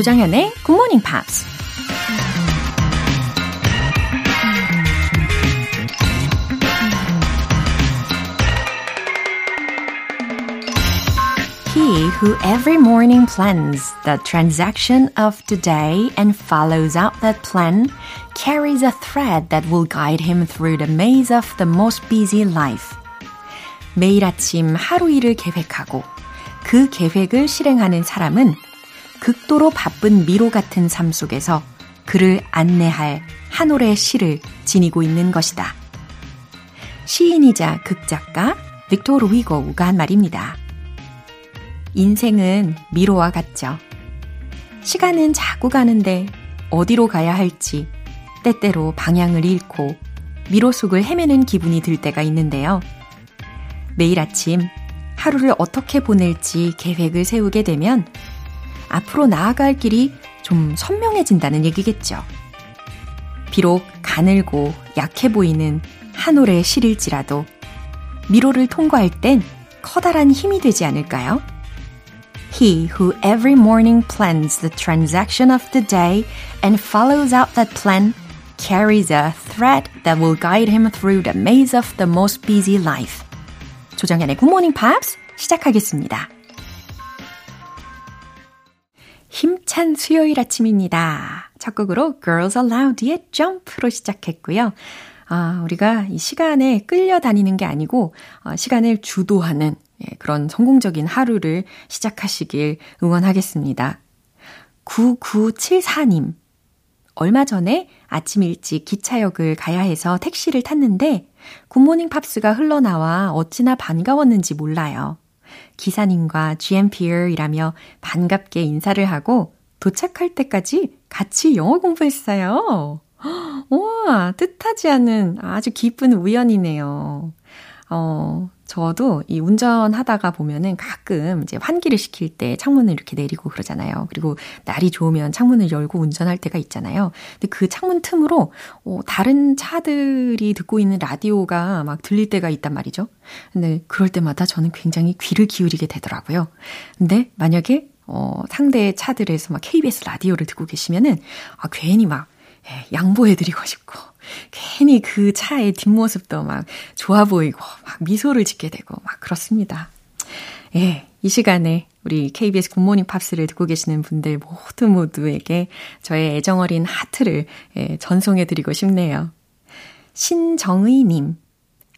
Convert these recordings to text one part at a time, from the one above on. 조정연의 Good Morning Pops. He who every morning plans the transaction of the day and follows out that plan carries a thread that will guide him through the maze of the most busy life. 매일 아침 하루 일을 계획하고 그 계획을 실행하는 사람은 극도로 바쁜 미로 같은 삶 속에서 그를 안내할 한 올의 시를 지니고 있는 것이다. 시인이자 극작가 빅토르 위고우가 한 말입니다. 인생은 미로와 같죠. 시간은 자꾸 가는데 어디로 가야 할지 때때로 방향을 잃고 미로 속을 헤매는 기분이 들 때가 있는데요. 매일 아침 하루를 어떻게 보낼지 계획을 세우게 되면 앞으로 나아갈 길이 좀 선명해진다는 얘기겠죠. 비록 가늘고 약해 보이는 한 올의 실일지라도 미로를 통과할 땐 커다란 힘이 되지 않을까요? He who every morning plans the transaction of the day and follows out that plan carries a thread that will guide him through the maze of the most busy life. 조정연의 굿모닝 팝스 시작하겠습니다. 힘찬 수요일 아침입니다. 첫 곡으로 Girls Aloud의 Jump로 시작했고요. 우리가 이 시간에 끌려다니는 게 아니고 시간을 주도하는 그런 성공적인 하루를 시작하시길 응원하겠습니다. 9974님, 얼마 전에 아침 일찍 기차역을 가야 해서 택시를 탔는데 굿모닝 팝스가 흘러나와 어찌나 반가웠는지 몰라요. 기사님과 GMPR이라며 반갑게 인사를 하고 도착할 때까지 같이 영어 공부했어요. 와, 뜻하지 않은 아주 기쁜 우연이네요. 저도 이 운전하다가 보면은 가끔 이제 환기를 시킬 때 창문을 이렇게 내리고 그러잖아요. 그리고 날이 좋으면 창문을 열고 운전할 때가 있잖아요. 근데 그 창문 틈으로 다른 차들이 듣고 있는 라디오가 막 들릴 때가 있단 말이죠. 근데 그럴 때마다 저는 굉장히 귀를 기울이게 되더라고요. 근데 만약에 상대의 차들에서 막 KBS 라디오를 듣고 계시면은 괜히 막 양보해드리고 싶고 괜히 그 차의 뒷모습도 막 좋아 보이고 막 미소를 짓게 되고 막 그렇습니다. 예, 이 시간에 우리 KBS 굿모닝 팝스를 듣고 계시는 분들 모두 모두에게 저의 애정어린 하트를 전송해드리고 싶네요. 신정의님,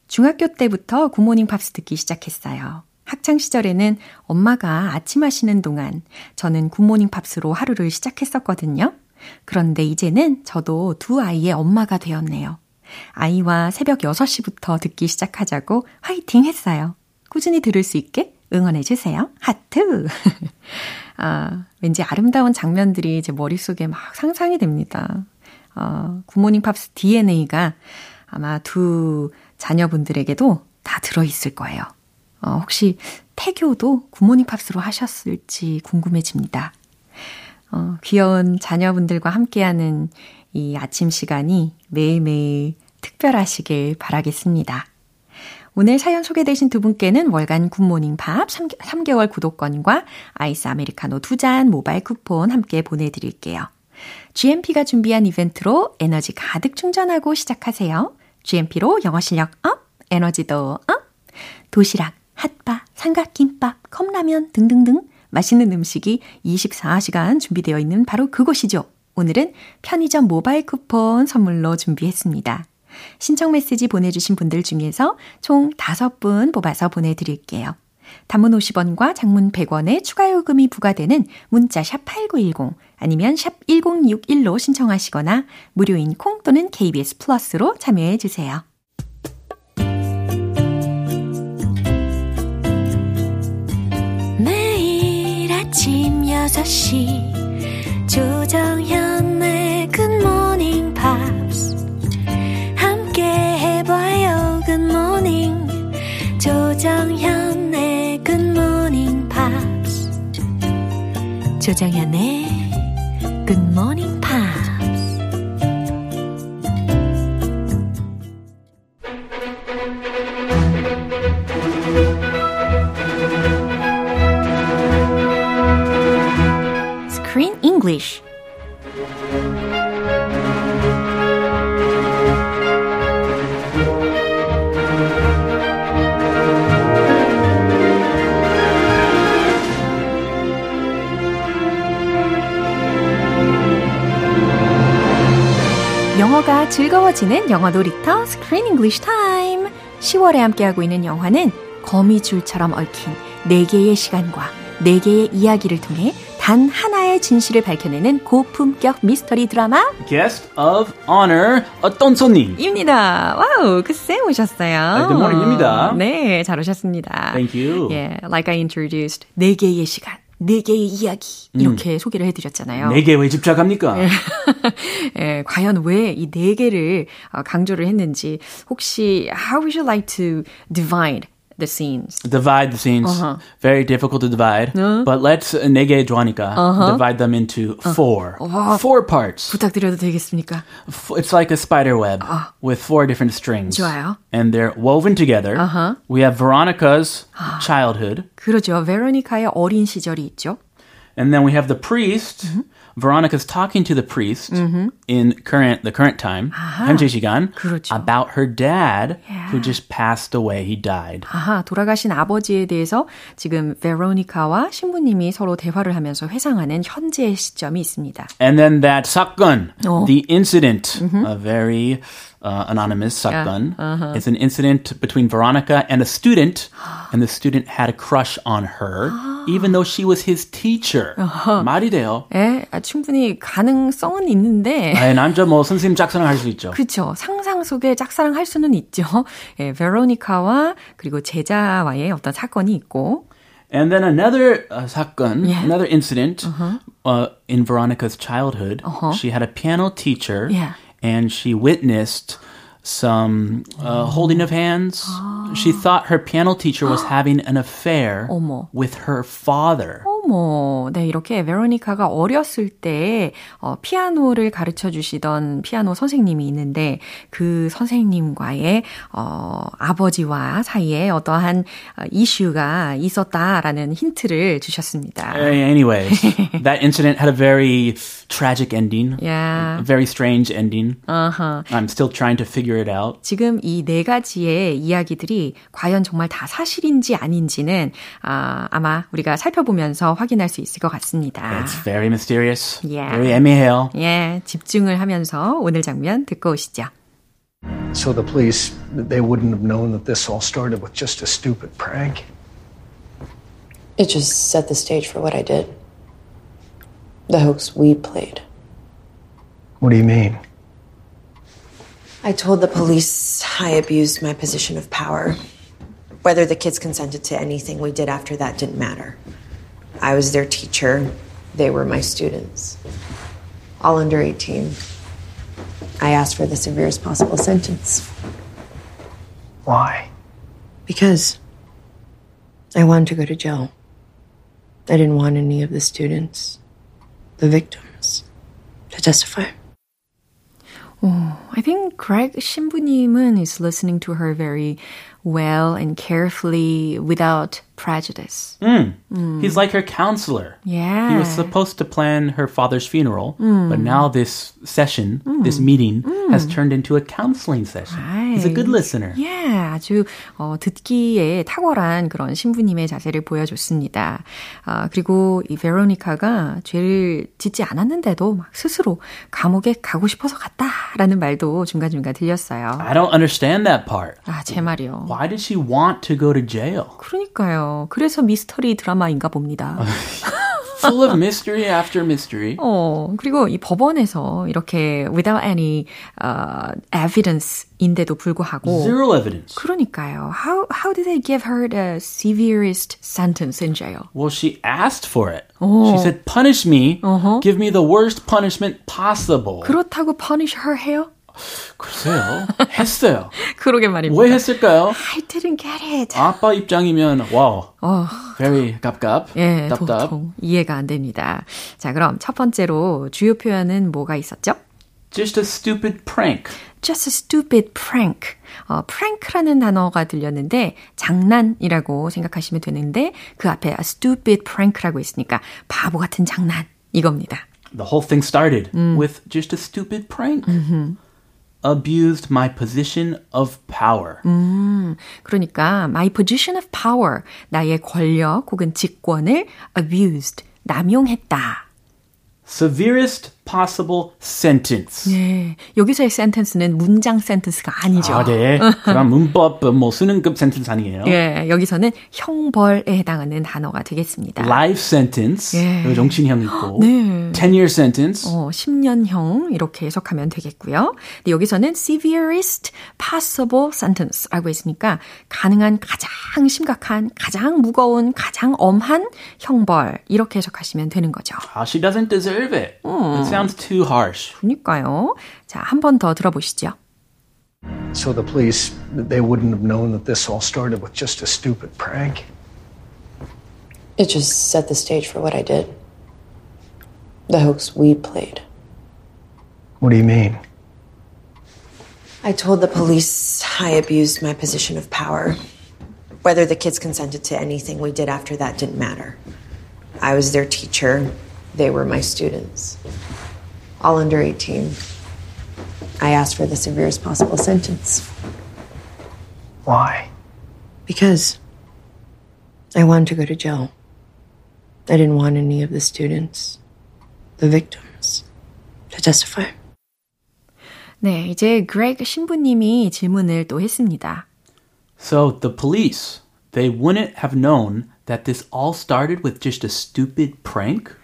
중학교 때부터 굿모닝 팝스 듣기 시작했어요. 학창시절에는 엄마가 아침 하시는 동안 저는 굿모닝 팝스로 하루를 시작했었거든요. 그런데 이제는 저도 두 아이의 엄마가 되었네요. 아이와 새벽 6시부터 듣기 시작하자고 화이팅 했어요. 꾸준히 들을 수 있게 응원해주세요. 하트! 왠지 아름다운 장면들이 제 머릿속에 막 상상이 됩니다. 굿모닝 팝스 DNA가 아마 두 자녀분들에게도 다 들어있을 거예요. 혹시 태교도 굿모닝 팝스로 하셨을지 궁금해집니다. 귀여운 자녀분들과 함께하는 이 아침 시간이 매일매일 특별하시길 바라겠습니다. 오늘 사연 소개되신 두 분께는 월간 굿모닝 밥 3개월 구독권과 아이스 아메리카노 2잔 모바일 쿠폰 함께 보내드릴게요. GMP가 준비한 이벤트로 에너지 가득 충전하고 시작하세요. GMP로 영어 실력 업, 에너지도 업, 도시락, 핫바, 삼각김밥, 컵라면 등등등. 맛있는 음식이 24시간 준비되어 있는 바로 그곳이죠. 오늘은 편의점 모바일 쿠폰 선물로 준비했습니다. 신청 메시지 보내주신 분들 중에서 총 5분 뽑아서 보내드릴게요. 단문 50원과 장문 100원의 추가 요금이 부과되는 문자 샵 8910 아니면 샵 1061로 신청하시거나 무료인 콩 또는 KBS 플러스로 참여해주세요. 아침 6시 조정현의 굿모닝 팝스 함께 해봐요. 굿모닝 조정현의 굿모닝 팝스 조정현의 굿모닝 팝스 Screen English English. 영어가 즐거워지는 영어 놀이터 Screen English Time. 10월에 함께하고 있는 영화는 거미줄처럼 얽힌 4개의 시간과 4개의 이야기를 통해 단 하나의 진실을 밝혀내는 고품격 미스터리 드라마 Guest of Honor, 어떤 손님입니다. 와우, 글쎄 오셨어요. Good morning입니다. 네, 잘 오셨습니다. Thank you. Yeah, like I introduced, 4개의 시간. 4개의 이야기 이렇게 소개를 해드렸잖아요. 4개 왜 집착합니까? 예, 과연 왜 이 4개를 강조를 했는지 혹시 How would you like to divide the scenes? Divide the scenes. Uh-huh. Very difficult to divide. But let's 4개 좋아하니까 divide them into four. Four parts. 부탁드려도 되겠습니까? It's like a spider web with four different strings. 좋아요. And they're woven together. Uh-huh. We have Veronica's childhood. 그렇죠. 베로니카의 어린 시절이 있죠. And then we have the priest. Mm-hmm. Veronica's talking to the priest in the current time, 현재 시간, 그렇죠. about her dad yeah. who just passed away. He died. 아하, 돌아가신 아버지에 대해서 지금 베로니카와 신부님이 서로 대화를 하면서 회상하는 현재의 시점이 있습니다. And then that 사건, the incident, a very anonymous 사건. It's an incident between Veronica and a student, and the student had a crush on her, even though she was his teacher. 말이 돼요. 예, 충분히 가능성은 있는데. 아, 남자 뭐 선생님 짝사랑할 수 있죠. 그렇죠. 상상 속에 짝사랑할 수는 있죠. 예, 베로니카와 그리고 제자와의 어떤 사건이 있고. And then another 사건, yeah. another incident in Veronica's childhood. She had a piano teacher. Yeah. And she witnessed some holding of hands. She thought her piano teacher was having an affair with her father. 어머, 네, 이렇게 베로니카가 어렸을 때 피아노를 가르쳐 주시던 피아노 선생님이 있는데 그 선생님과의 아버지와 사이에 어떠한 이슈가 있었다라는 힌트를 주셨습니다. Anyways, that incident had a very tragic ending, yeah. a very strange ending. Uh-huh. I'm still trying to figure it out. 지금 이 네 가지의 이야기들이 과연 정말 다 사실인지 아닌지는 아마 우리가 살펴보면서 확인할 수 있을 것 같습니다. It's very mysterious. Yeah. Very 애매해요. 예, 집중을 하면서 오늘 장면 듣고 오시죠. So the police, they wouldn't have known that this all started with just a stupid prank. It just set the stage for what I did. The hoax we played. What do you mean? I told the police I abused my position of power. Whether the kids consented to anything we did after that didn't matter. I was their teacher. They were my students. All under 18. I asked for the severest possible sentence. Why? Because I wanted to go to jail. I didn't want any of the students, the victims, to testify. Oh, I think Greg 신부님은 is listening to her very well and carefully without prejudice. He's like her counselor. Yeah. He was supposed to plan her father's funeral, but now this session, this meeting, has turned into a counseling session. Right. He's a good listener. Yeah, 아주 듣기에 탁월한 그런 신부님의 자세를 보여줬습니다. 그리고 이 베로니카가 죄를 짓지 않았는데도 막 스스로 감옥에 가고 싶어서 갔다라는 말도 중간중간 들렸어요. I don't understand that part. 아, 제 말이요. Why did she want to go to jail? 그러니까요. 그래서 미스터리 드라마인가 봅니다. Full of mystery after mystery. 그리고 이 법원에서 이렇게 without any evidence인데도 불구하고 Zero evidence. 그러니까요. How did they give her the severest sentence in jail? Well, she asked for it. She said, punish me. Give me the worst punishment possible. 그렇다고 punish her 해요? 글쎄요. 했어요. 그러게 말입니다. 왜 했을까요? I didn't get it. 아빠 입장이면 와우. Very 갑갑. 예, 답답. 이해가 안 됩니다. 자, 그럼 첫 번째로 주요 표현은 뭐가 있었죠? Just a stupid prank. Just a stupid prank. prank라는 단어가 들렸는데 장난이라고 생각하시면 되는데 그 앞에 a stupid prank라고 있으니까 바보 같은 장난 이겁니다. The whole thing started with just a stupid prank. Mm-hmm. Abused my position of power. 그러니까 my position of power, 나의 권력 혹은 직권을 abused, 남용했다. Severest possible sentence. 네, 여기서의 sentence는 문장 sentence가 아니죠. 아, 네. 그럼 문법 뭐 수능급 sentence 아니에요? 예, 여기서는 형벌에 해당하는 단어가 되겠습니다. Life sentence, 예. 정신형 있고, 네. 10-year sentence, 10년형 이렇게 해석하면 되겠고요. 근데 여기서는 severest possible sentence라고 했으니까 가능한 가장 심각한, 가장 무거운, 가장 엄한 형벌 이렇게 해석하시면 되는 거죠. 아, she doesn't deserve it. It sounds too harsh. 그러니까요. 자, 한 번 더 들어보시죠. So the police, they wouldn't have known that this all started with just a stupid prank. It just set the stage for what I did. The hoax we played. What do you mean? I told the police I abused my position of power. Whether the kids consented to anything we did after that didn't matter. I was their teacher. They were my students, all under 18. I asked for the severest possible sentence. Why? Because I wanted to go to jail. I didn't want any of the students, the victims, to testify. 네, 이제 Greg 신부님이 질문을 또 했습니다. So the police, they wouldn't have known that this all started with just a stupid prank?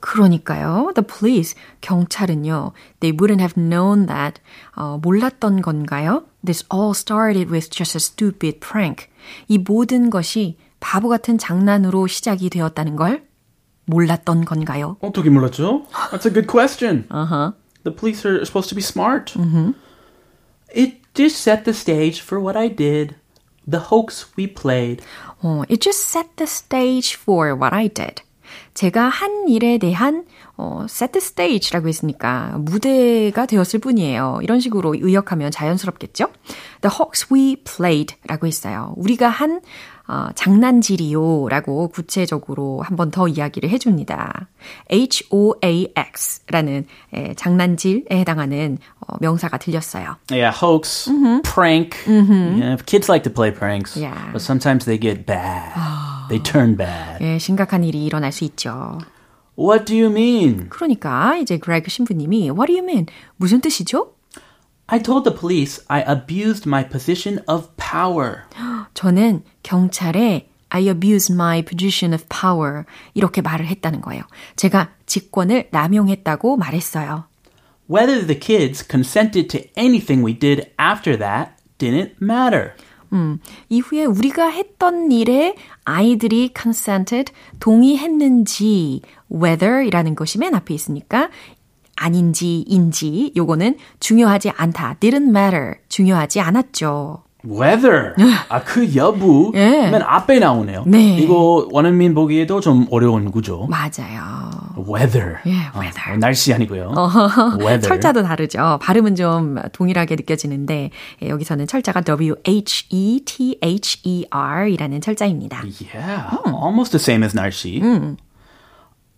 그러니까요. The police, 경찰은요. They wouldn't have known that. 몰랐던 건가요? This all started with just a stupid prank. 이 모든 것이 바보 같은 장난으로 시작이 되었다는 걸 몰랐던 건가요? 어떻게 몰랐죠? That's a good question. Uh-huh. The police are supposed to be smart. Uh-huh. It just set the stage for what I did. The hoax we played. It just set the stage for what I did. 제가 한 일에 대한 set the stage라고 했으니까 무대가 되었을 뿐이에요. 이런 식으로 의역하면 자연스럽겠죠? The hoax we played라고 했어요. 우리가 한 장난질이요라고 구체적으로 한 번 더 이야기를 해줍니다. hoax라는 장난질에 해당하는 명사가 들렸어요. Yeah, hoax, mm-hmm. prank. Mm-hmm. Yeah, kids like to play pranks, yeah. but sometimes they get bad. They turn bad. 예, 심각한 일이 일어날 수 있죠. What do you mean? 그러니까 이제 Greg 신부님이 What do you mean? 무슨 뜻이죠? I told the police I abused my position of power. 저는 경찰에 I abused my position of power 이렇게 말을 했다는 거예요. 제가 직권을 남용했다고 말했어요. Whether the kids consented to anything we did after that didn't matter. 이후에 우리가 했던 일에 아이들이 consented, 동의했는지 whether이라는 것이 맨 앞에 있으니까 아닌지, 인지, 요거는 중요하지 않다, didn't matter, 중요하지 않았죠. Whether, 아, 그 여부, 예. 맨 앞에 나오네요. 네. 이거 원어민 보기에도 좀 어려운 구조. 맞아요. Weather. 예, weather. 날씨 아니고요. Weather. 철자도 다르죠. 발음은 좀 동일하게 느껴지는데 예, 여기서는 철자가 W-H-E-T-H-E-R이라는 철자입니다. Yeah, almost the same as 날씨.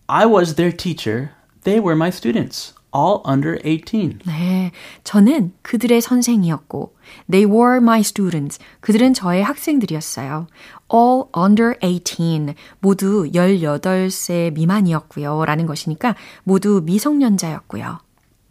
I was their teacher. They were my students. All under 18. 네, 저는 그들의 선생이었고 They were my students. 그들은 저의 학생들이었어요. All under 18. 모두 18세 미만이었고요. 라는 것이니까 모두 미성년자였고요.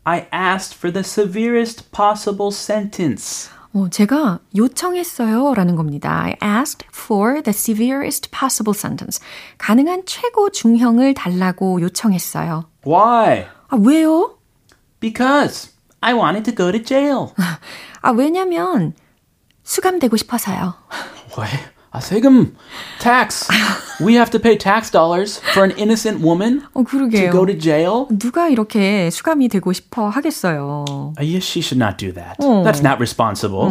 I asked for the severest possible sentence. 제가 요청했어요. 라는 겁니다. I asked for the severest possible sentence. 가능한 최고 중형을 달라고 요청했어요. Why? 아, 왜요? Because I wanted to go to jail. 아, 왜냐면 수감되고 싶어서요. 왜? 아, 세금, tax. We have to pay tax dollars for an innocent woman to go to jail. 누가 이렇게 수감이 되고 싶어 하겠어요. Yes, she should not do that. That's not responsible.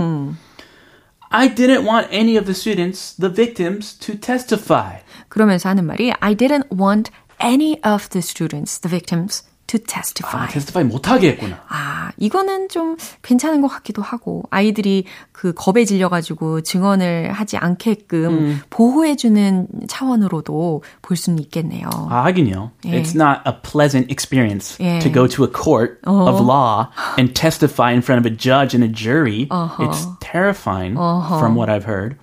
I didn't want any of the students, the victims, to testify. 그러면서 하는 말이 I didn't want any of the students, the victims to testify. 아, testify 못하게 했구나. 아, 이거는 좀 괜찮은 것 같기도 하고 아이들이 그 겁에 질려가지고 증언을 하지 않게끔 보호해주는 차원으로도 볼 수는 있겠네요. 아, 하긴요. 예. It's not a pleasant experience 예. to go to a court of law and testify in front of a judge and a jury. It's terrifying from what I've heard.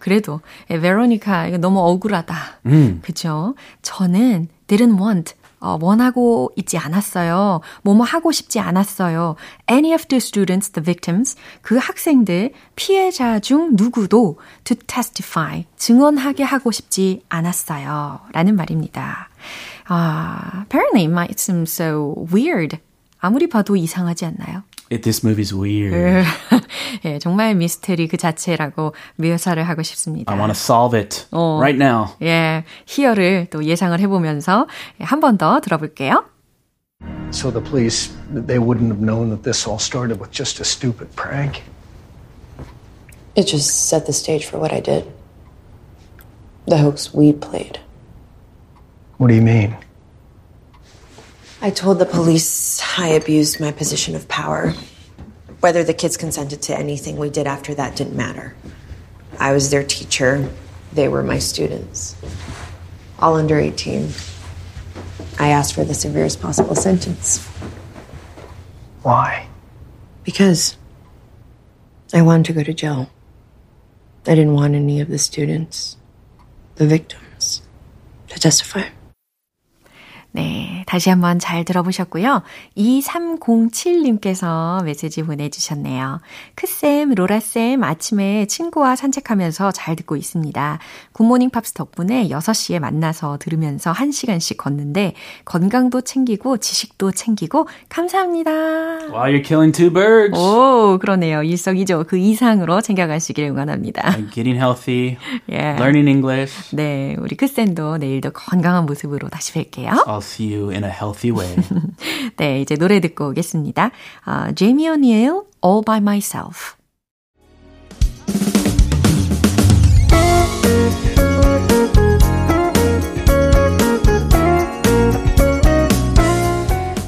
그래도 베로니카 이거 너무 억울하다. 그렇죠? 저는 didn't want 원하고 있지 않았어요. 뭐뭐 하고 싶지 않았어요. Any of the students, the victims, 그 학생들, 피해자 중 누구도 to testify, 증언하게 하고 싶지 않았어요. 라는 말입니다. Apparently it might seem so weird. 아무리 봐도 이상하지 않나요? This movie's weird. 예, 정말 미스테리 그 자체라고 묘사를 하고 싶습니다. I want to solve it right now. 예, 희열을 또 예상을 해보면서 한 번 더 들어볼게요. So the police, they wouldn't have known that this all started with just a stupid prank? It just set the stage for what I did. The hoax we played. What do you mean? I told the police I abused my position of power. Whether the kids consented to anything we did after that didn't matter. I was their teacher. They were my students. All under 18. I asked for the severest possible sentence. Why? Because I wanted to go to jail. I didn't want any of the students, the victims, to testify. 네, 다시 한번 잘 들어보셨고요. 2307님께서 메시지 보내주셨네요. 크쌤, 로라쌤, 아침에 친구와 산책하면서 잘 듣고 있습니다. 굿모닝 팝스 덕분에 6시에 만나서 들으면서 1시간씩 걷는데 건강도 챙기고 지식도 챙기고 감사합니다. Wow, you're killing two birds. 오, 그러네요. 일석이조 그 이상으로 챙겨가시길 응원합니다. I'm getting healthy, yeah. learning English. 네, 우리 크쌤도 내일도 건강한 모습으로 다시 뵐게요. I'll see you in a healthy way. 네, 이제 노래 듣고 오겠습니다. Jamie O'Neill, All By Myself.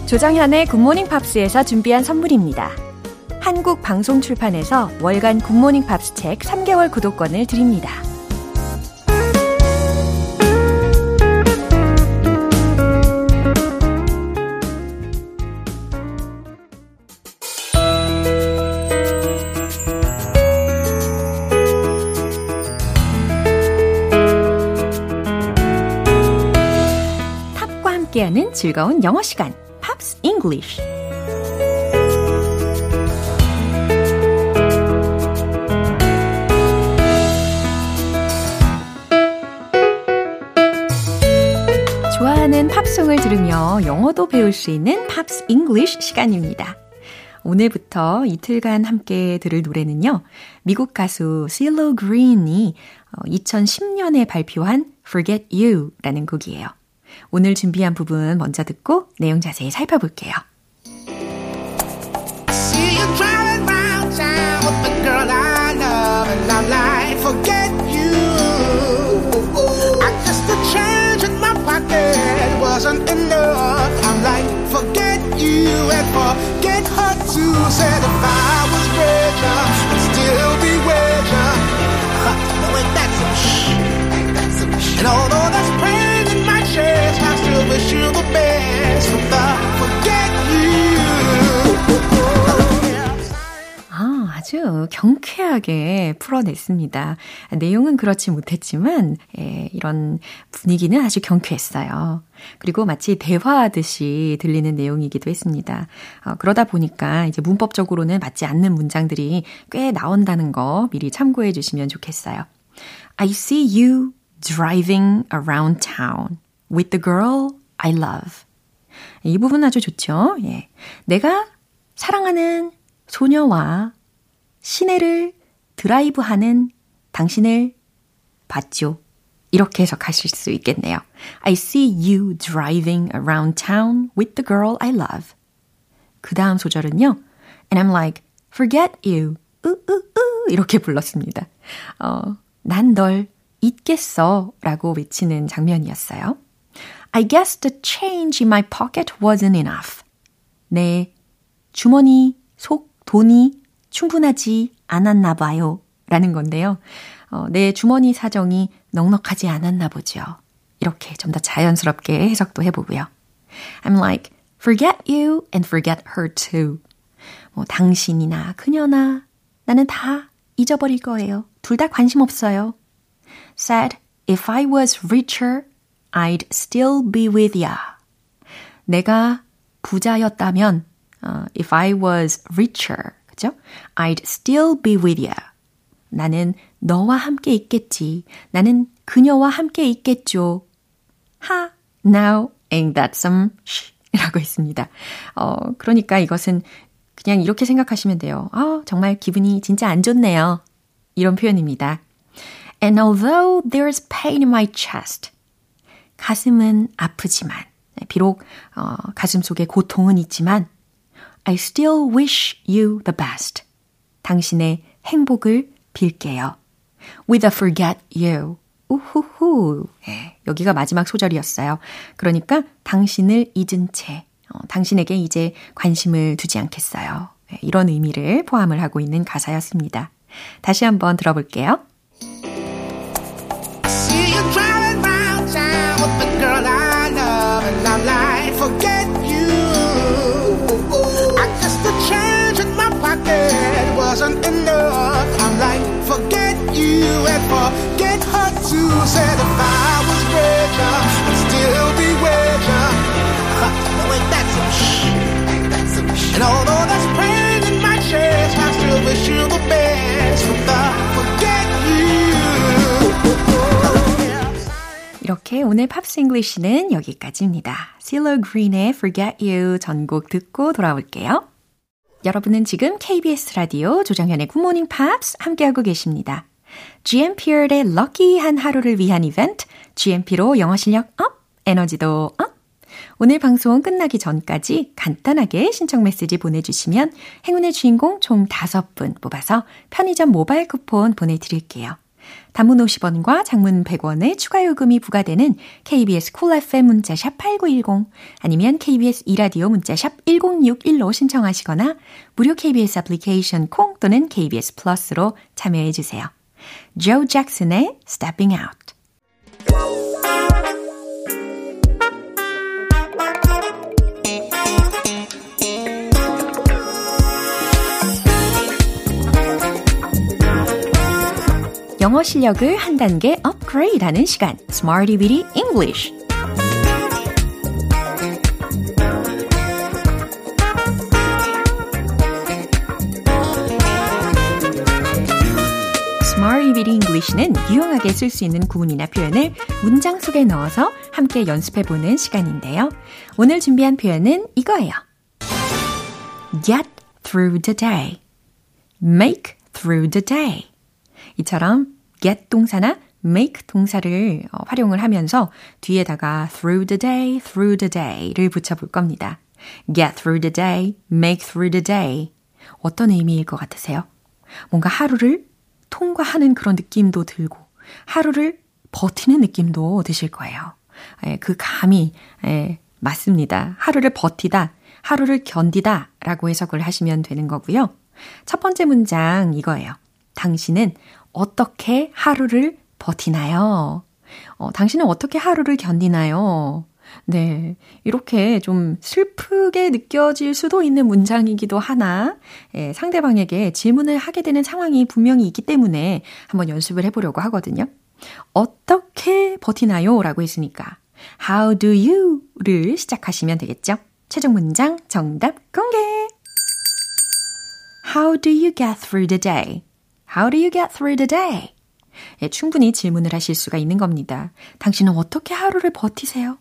조정현의 굿모닝 팝스에서 준비한 선물입니다. 한국 방송 출판에서 월간 굿모닝 팝스 책 3개월 구독권을 드립니다. 하는 즐거운 영어 시간, Pops English. 좋아하는 팝송을 들으며 영어도 배울 수 있는 Pops English 시간입니다. 오늘부터 이틀간 함께 들을 노래는요. 미국 가수 CeeLo Green이 2010년에 발표한 Forget You라는 곡이에요. 오늘 준비한 부분 먼저 듣고 내용 자세히 살펴볼게요. See you driving round town with the girl I love and I'm like forget you. I guess the change in my pocket wasn't enough. I'm like forget you and forget her too. Said if I was richer I'd still be richer. Wait, that's a shh. And although that's pain I still wish you the best but I forget you. 아주 경쾌하게 풀어냈습니다. 내용은 그렇지 못했지만 예, 이런 분위기는 아주 경쾌했어요. 그리고 마치 대화하듯이 들리는 내용이기도 했습니다. 그러다 보니까 이제 문법적으로는 맞지 않는 문장들이 꽤 나온다는 거 미리 참고해 주시면 좋겠어요. I see you driving around town. With the girl I love. 이 부분 아주 좋죠. 예. 내가 사랑하는 소녀와 시내를 드라이브하는 당신을 봤죠. 이렇게 해석하실 수 있겠네요. I see you driving around town with the girl I love. 그 다음 소절은요. And I'm like, forget you. 이렇게 불렀습니다. 난 널 잊겠어 라고 외치는 장면이었어요. I guess the change in my pocket wasn't enough. 네, 주머니 속 돈이 충분하지 않았나 봐요. 라는 건데요. 내 주머니 사정이 넉넉하지 않았나 보죠. 이렇게 좀 더 자연스럽게 해석도 해보고요. I'm like, forget you and forget her too. 당신이나 그녀나 나는 다 잊어버릴 거예요. 둘 다 관심 없어요. Said, if I was richer, I'd still be with ya. 내가 부자였다면, if I was richer, 그죠? I'd still be with ya. 나는 너와 함께 있겠지. 나는 그녀와 함께 있겠죠. Ha, now, ain't that some shh 라고 있습니다. 그러니까 이것은 그냥 이렇게 생각하시면 돼요. 정말 기분이 진짜 안 좋네요. 이런 표현입니다. And although there's pain in my chest, 가슴은 아프지만, 비록 가슴 속에 고통은 있지만, I still wish you the best. 당신의 행복을 빌게요. With a forget you. 우후후. 예, 여기가 마지막 소절이었어요. 그러니까 당신을 잊은 채, 당신에게 이제 관심을 두지 않겠어요. 예, 이런 의미를 포함을 하고 있는 가사였습니다. 다시 한번 들어볼게요. See you driving round town with the girl I love and I'm like, forget you. I guess the change in my pocket wasn't enough. I'm like, forget you and forget her too. Said if I was richer, I'd still be with ya. Ain't that some shit? Ain't that some shit? And although there's pain in my chest, I still wish you the best. From the forget you. 이렇게 오늘 팝스 잉글리시는 여기까지입니다. CeeLo Green의 Forget You 전곡 듣고 돌아올게요. 여러분은 지금 KBS 라디오 조정현의 Good Morning Pops 함께하고 계십니다. GMP의 럭키한 하루를 위한 이벤트 GMP로 영어 실력 업, 에너지도 업! 오늘 방송 끝나기 전까지 간단하게 신청 메시지 보내주시면 행운의 주인공 총 5분 뽑아서 편의점 모바일 쿠폰 보내드릴게요. 단문 50원과 장문 100원의 추가 요금이 부과되는 KBS 쿨 FM 문자 샵 8910 아니면 KBS 이라디오 문자 샵 1061로 신청하시거나 무료 KBS 애플리케이션 콩 또는 KBS 플러스로 참여해 주세요. Joe Jackson의 Stepping Out. 영어 실력을 한 단계 업그레이드하는 시간, Smarty Weedy English. Smarty Weedy English는 유용하게 쓸 수 있는 구문이나 표현을 문장 속에 넣어서 함께 연습해보는 시간인데요. 오늘 준비한 표현은 이거예요. Get through the day. Make through the day. 이처럼 get 동사나 make 동사를 활용을 하면서 뒤에다가 through the day를 붙여볼 겁니다. Get through the day, make through the day. 어떤 의미일 것 같으세요? 뭔가 하루를 통과하는 그런 느낌도 들고 하루를 버티는 느낌도 드실 거예요. 그 감이 맞습니다. 하루를 버티다, 하루를 견디다 라고 해석을 하시면 되는 거고요. 첫 번째 문장 이거예요. 당신은 어떻게 하루를 버티나요? 당신은 어떻게 하루를 견디나요? 네, 이렇게 좀 슬프게 느껴질 수도 있는 문장이기도 하나 상대방에게 질문을 하게 되는 상황이 분명히 있기 때문에 한번 연습을 해보려고 하거든요. 어떻게 버티나요? 라고 했으니까 How do you?를 시작하시면 되겠죠. 최종 문장 정답 공개! How do you get through the day? How do you get through the day? 예, 충분히 질문을 하실 수가 있는 겁니다. 당신은 어떻게 하루를 버티세요?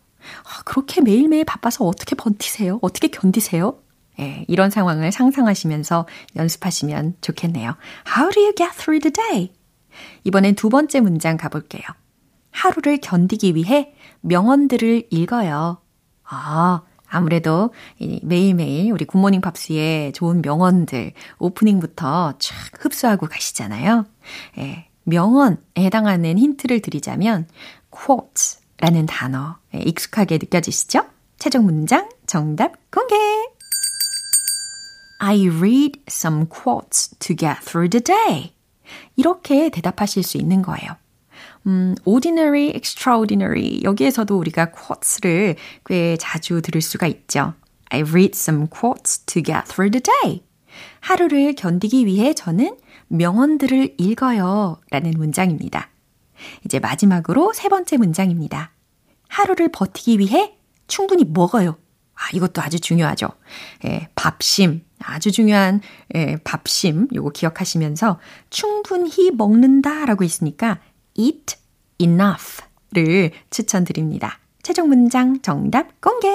그렇게 매일매일 바빠서 어떻게 버티세요? 어떻게 견디세요? 예, 이런 상황을 상상하시면서 연습하시면 좋겠네요. How do you get through the day? 이번엔 두 번째 문장 가볼게요. 하루를 견디기 위해 명언들을 읽어요. 아무래도 매일매일 우리 굿모닝 팝스의 좋은 명언들 오프닝부터 쫙 흡수하고 가시잖아요. 명언에 해당하는 힌트를 드리자면 quotes 라는 단어 익숙하게 느껴지시죠? 최종 문장 정답 공개! I read some quotes to get through the day. 이렇게 대답하실 수 있는 거예요. ordinary, extraordinary 여기에서도 우리가 quotes를 꽤 자주 들을 수가 있죠. I read some quotes to get through the day. 하루를 견디기 위해 저는 명언들을 읽어요 라는 문장입니다. 이제 마지막으로 세 번째 문장입니다. 하루를 버티기 위해 충분히 먹어요. 아, 이것도 아주 중요하죠. 예, 밥심, 아주 중요한 예, 밥심 요거 기억하시면서 충분히 먹는다 라고 있으니까 eat enough를 추천드립니다. 최종 문장 정답 공개!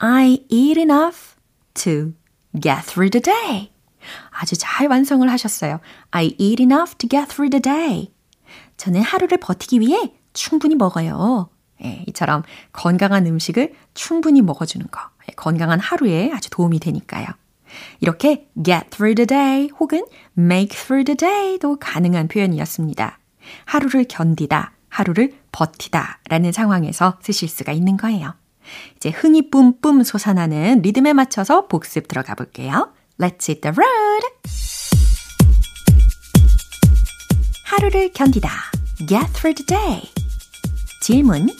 I eat enough to get through the day. 아주 잘 완성을 하셨어요. I eat enough to get through the day. 저는 하루를 버티기 위해 충분히 먹어요. 예, 이처럼 건강한 음식을 충분히 먹어주는 거. 예, 건강한 하루에 아주 도움이 되니까요. 이렇게 get through the day 혹은 make through the day도 가능한 표현이었습니다. 하루를 견디다, 하루를 버티다 라는 상황에서 쓰실 수가 있는 거예요. 이제 흥이 뿜뿜 솟아나는 리듬에 맞춰서 복습 들어가 볼게요. Let's hit the road! 하루를 견디다. Get through the day. 질문.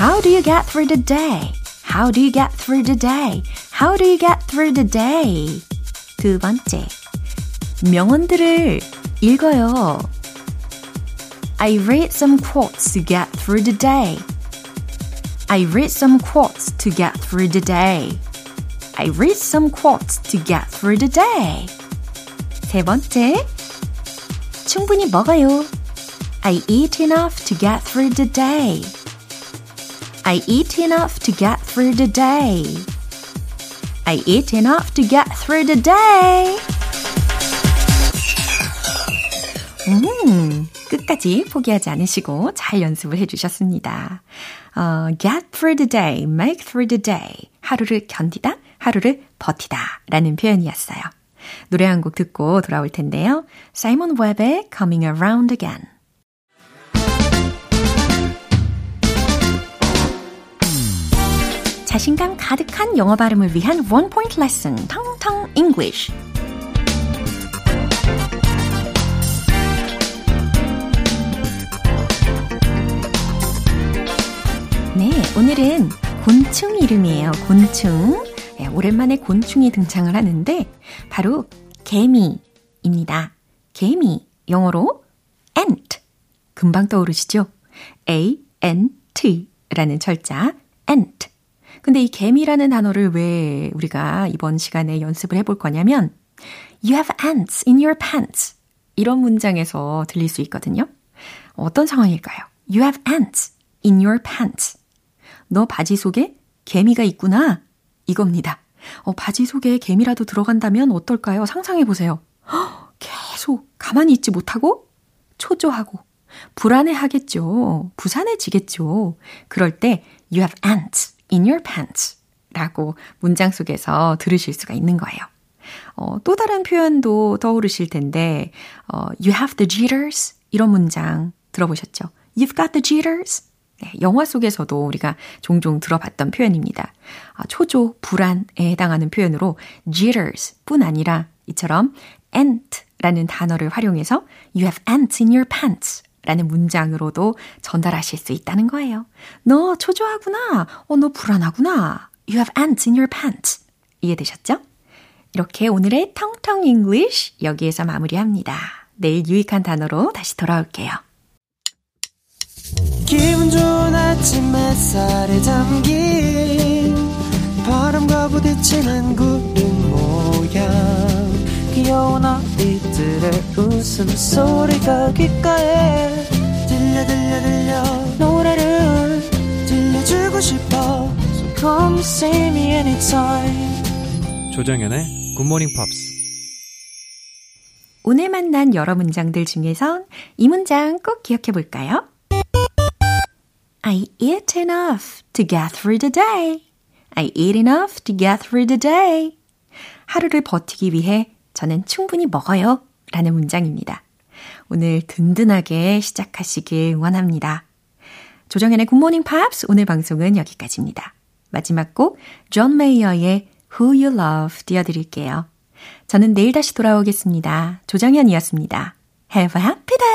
How do you get through the day? How do you get through the day? How do you get through the day? 두 번째. 명언들을 읽어요. I read some quotes to get through the day. I read some quotes to get through the day. I read some quotes to get through the day. 세 번째. 충분히 먹어요. I eat enough to get through the day. I eat enough to get through the day. I eat enough to get through the day. 끝까지 포기하지 않으시고 잘 연습을 해주셨습니다. Get through the day, make through the day. 하루를 견디다, 하루를 버티다 라는 표현이었어요. 노래 한 곡 듣고 돌아올 텐데요. 사이먼 웹의 Coming Around Again. 자신감 가득한 영어 발음을 위한 원 포인트 레슨, 텅텅 English. 네, 오늘은 곤충 이름이에요. 곤충. 네, 오랜만에 곤충이 등장을 하는데 바로 개미입니다. 개미, 영어로 ant. 금방 떠오르시죠? A-N-T라는 철자, ant. 근데 이 개미라는 단어를 왜 우리가 이번 시간에 연습을 해볼 거냐면 You have ants in your pants. 이런 문장에서 들릴 수 있거든요. 어떤 상황일까요? You have ants in your pants. 너 바지 속에 개미가 있구나. 이겁니다. 바지 속에 개미라도 들어간다면 어떨까요? 상상해보세요. 계속 가만히 있지 못하고 초조하고 불안해하겠죠. 부산해지겠죠. 그럴 때 You have ants. in your pants 라고 문장 속에서 들으실 수가 있는 거예요. 또 다른 표현도 떠오르실 텐데 you have the jitters 이런 문장 들어보셨죠? You've got the jitters. 네, 영화 속에서도 우리가 종종 들어봤던 표현입니다. 초조, 불안에 해당하는 표현으로 jitters 뿐 아니라 이처럼 ant라는 단어를 활용해서 you have ants in your pants 라는 문장으로도 전달하실 수 있다는 거예요. 너 초조하구나. 너 불안하구나. You have ants in your pants. 이해되셨죠? 이렇게 오늘의 텅텅 English 여기에서 마무리합니다. 내일 유익한 단어로 다시 돌아올게요. 기분 좋은 아침 햇살에 담긴 바람과 부딪히는 구름 모양 귀여운 아이들의 웃음소리가 귓가에 들려 들려 들려 노래를 들려주고 싶어 So come see me anytime 조정연의 굿모닝 팝스 오늘 만난 여러 문장들 중에선 이 문장 꼭 기억해 볼까요? I eat enough to get through the day. I eat enough to get through the day. 하루를 버티기 위해 저는 충분히 먹어요 라는 문장입니다. 오늘 든든하게 시작하시길 응원합니다. 조정연의 굿모닝 팝스 오늘 방송은 여기까지입니다. 마지막 곡 존 메이어의 Who You Love 띄워드릴게요. 저는 내일 다시 돌아오겠습니다. 조정연이었습니다. Have a happy day!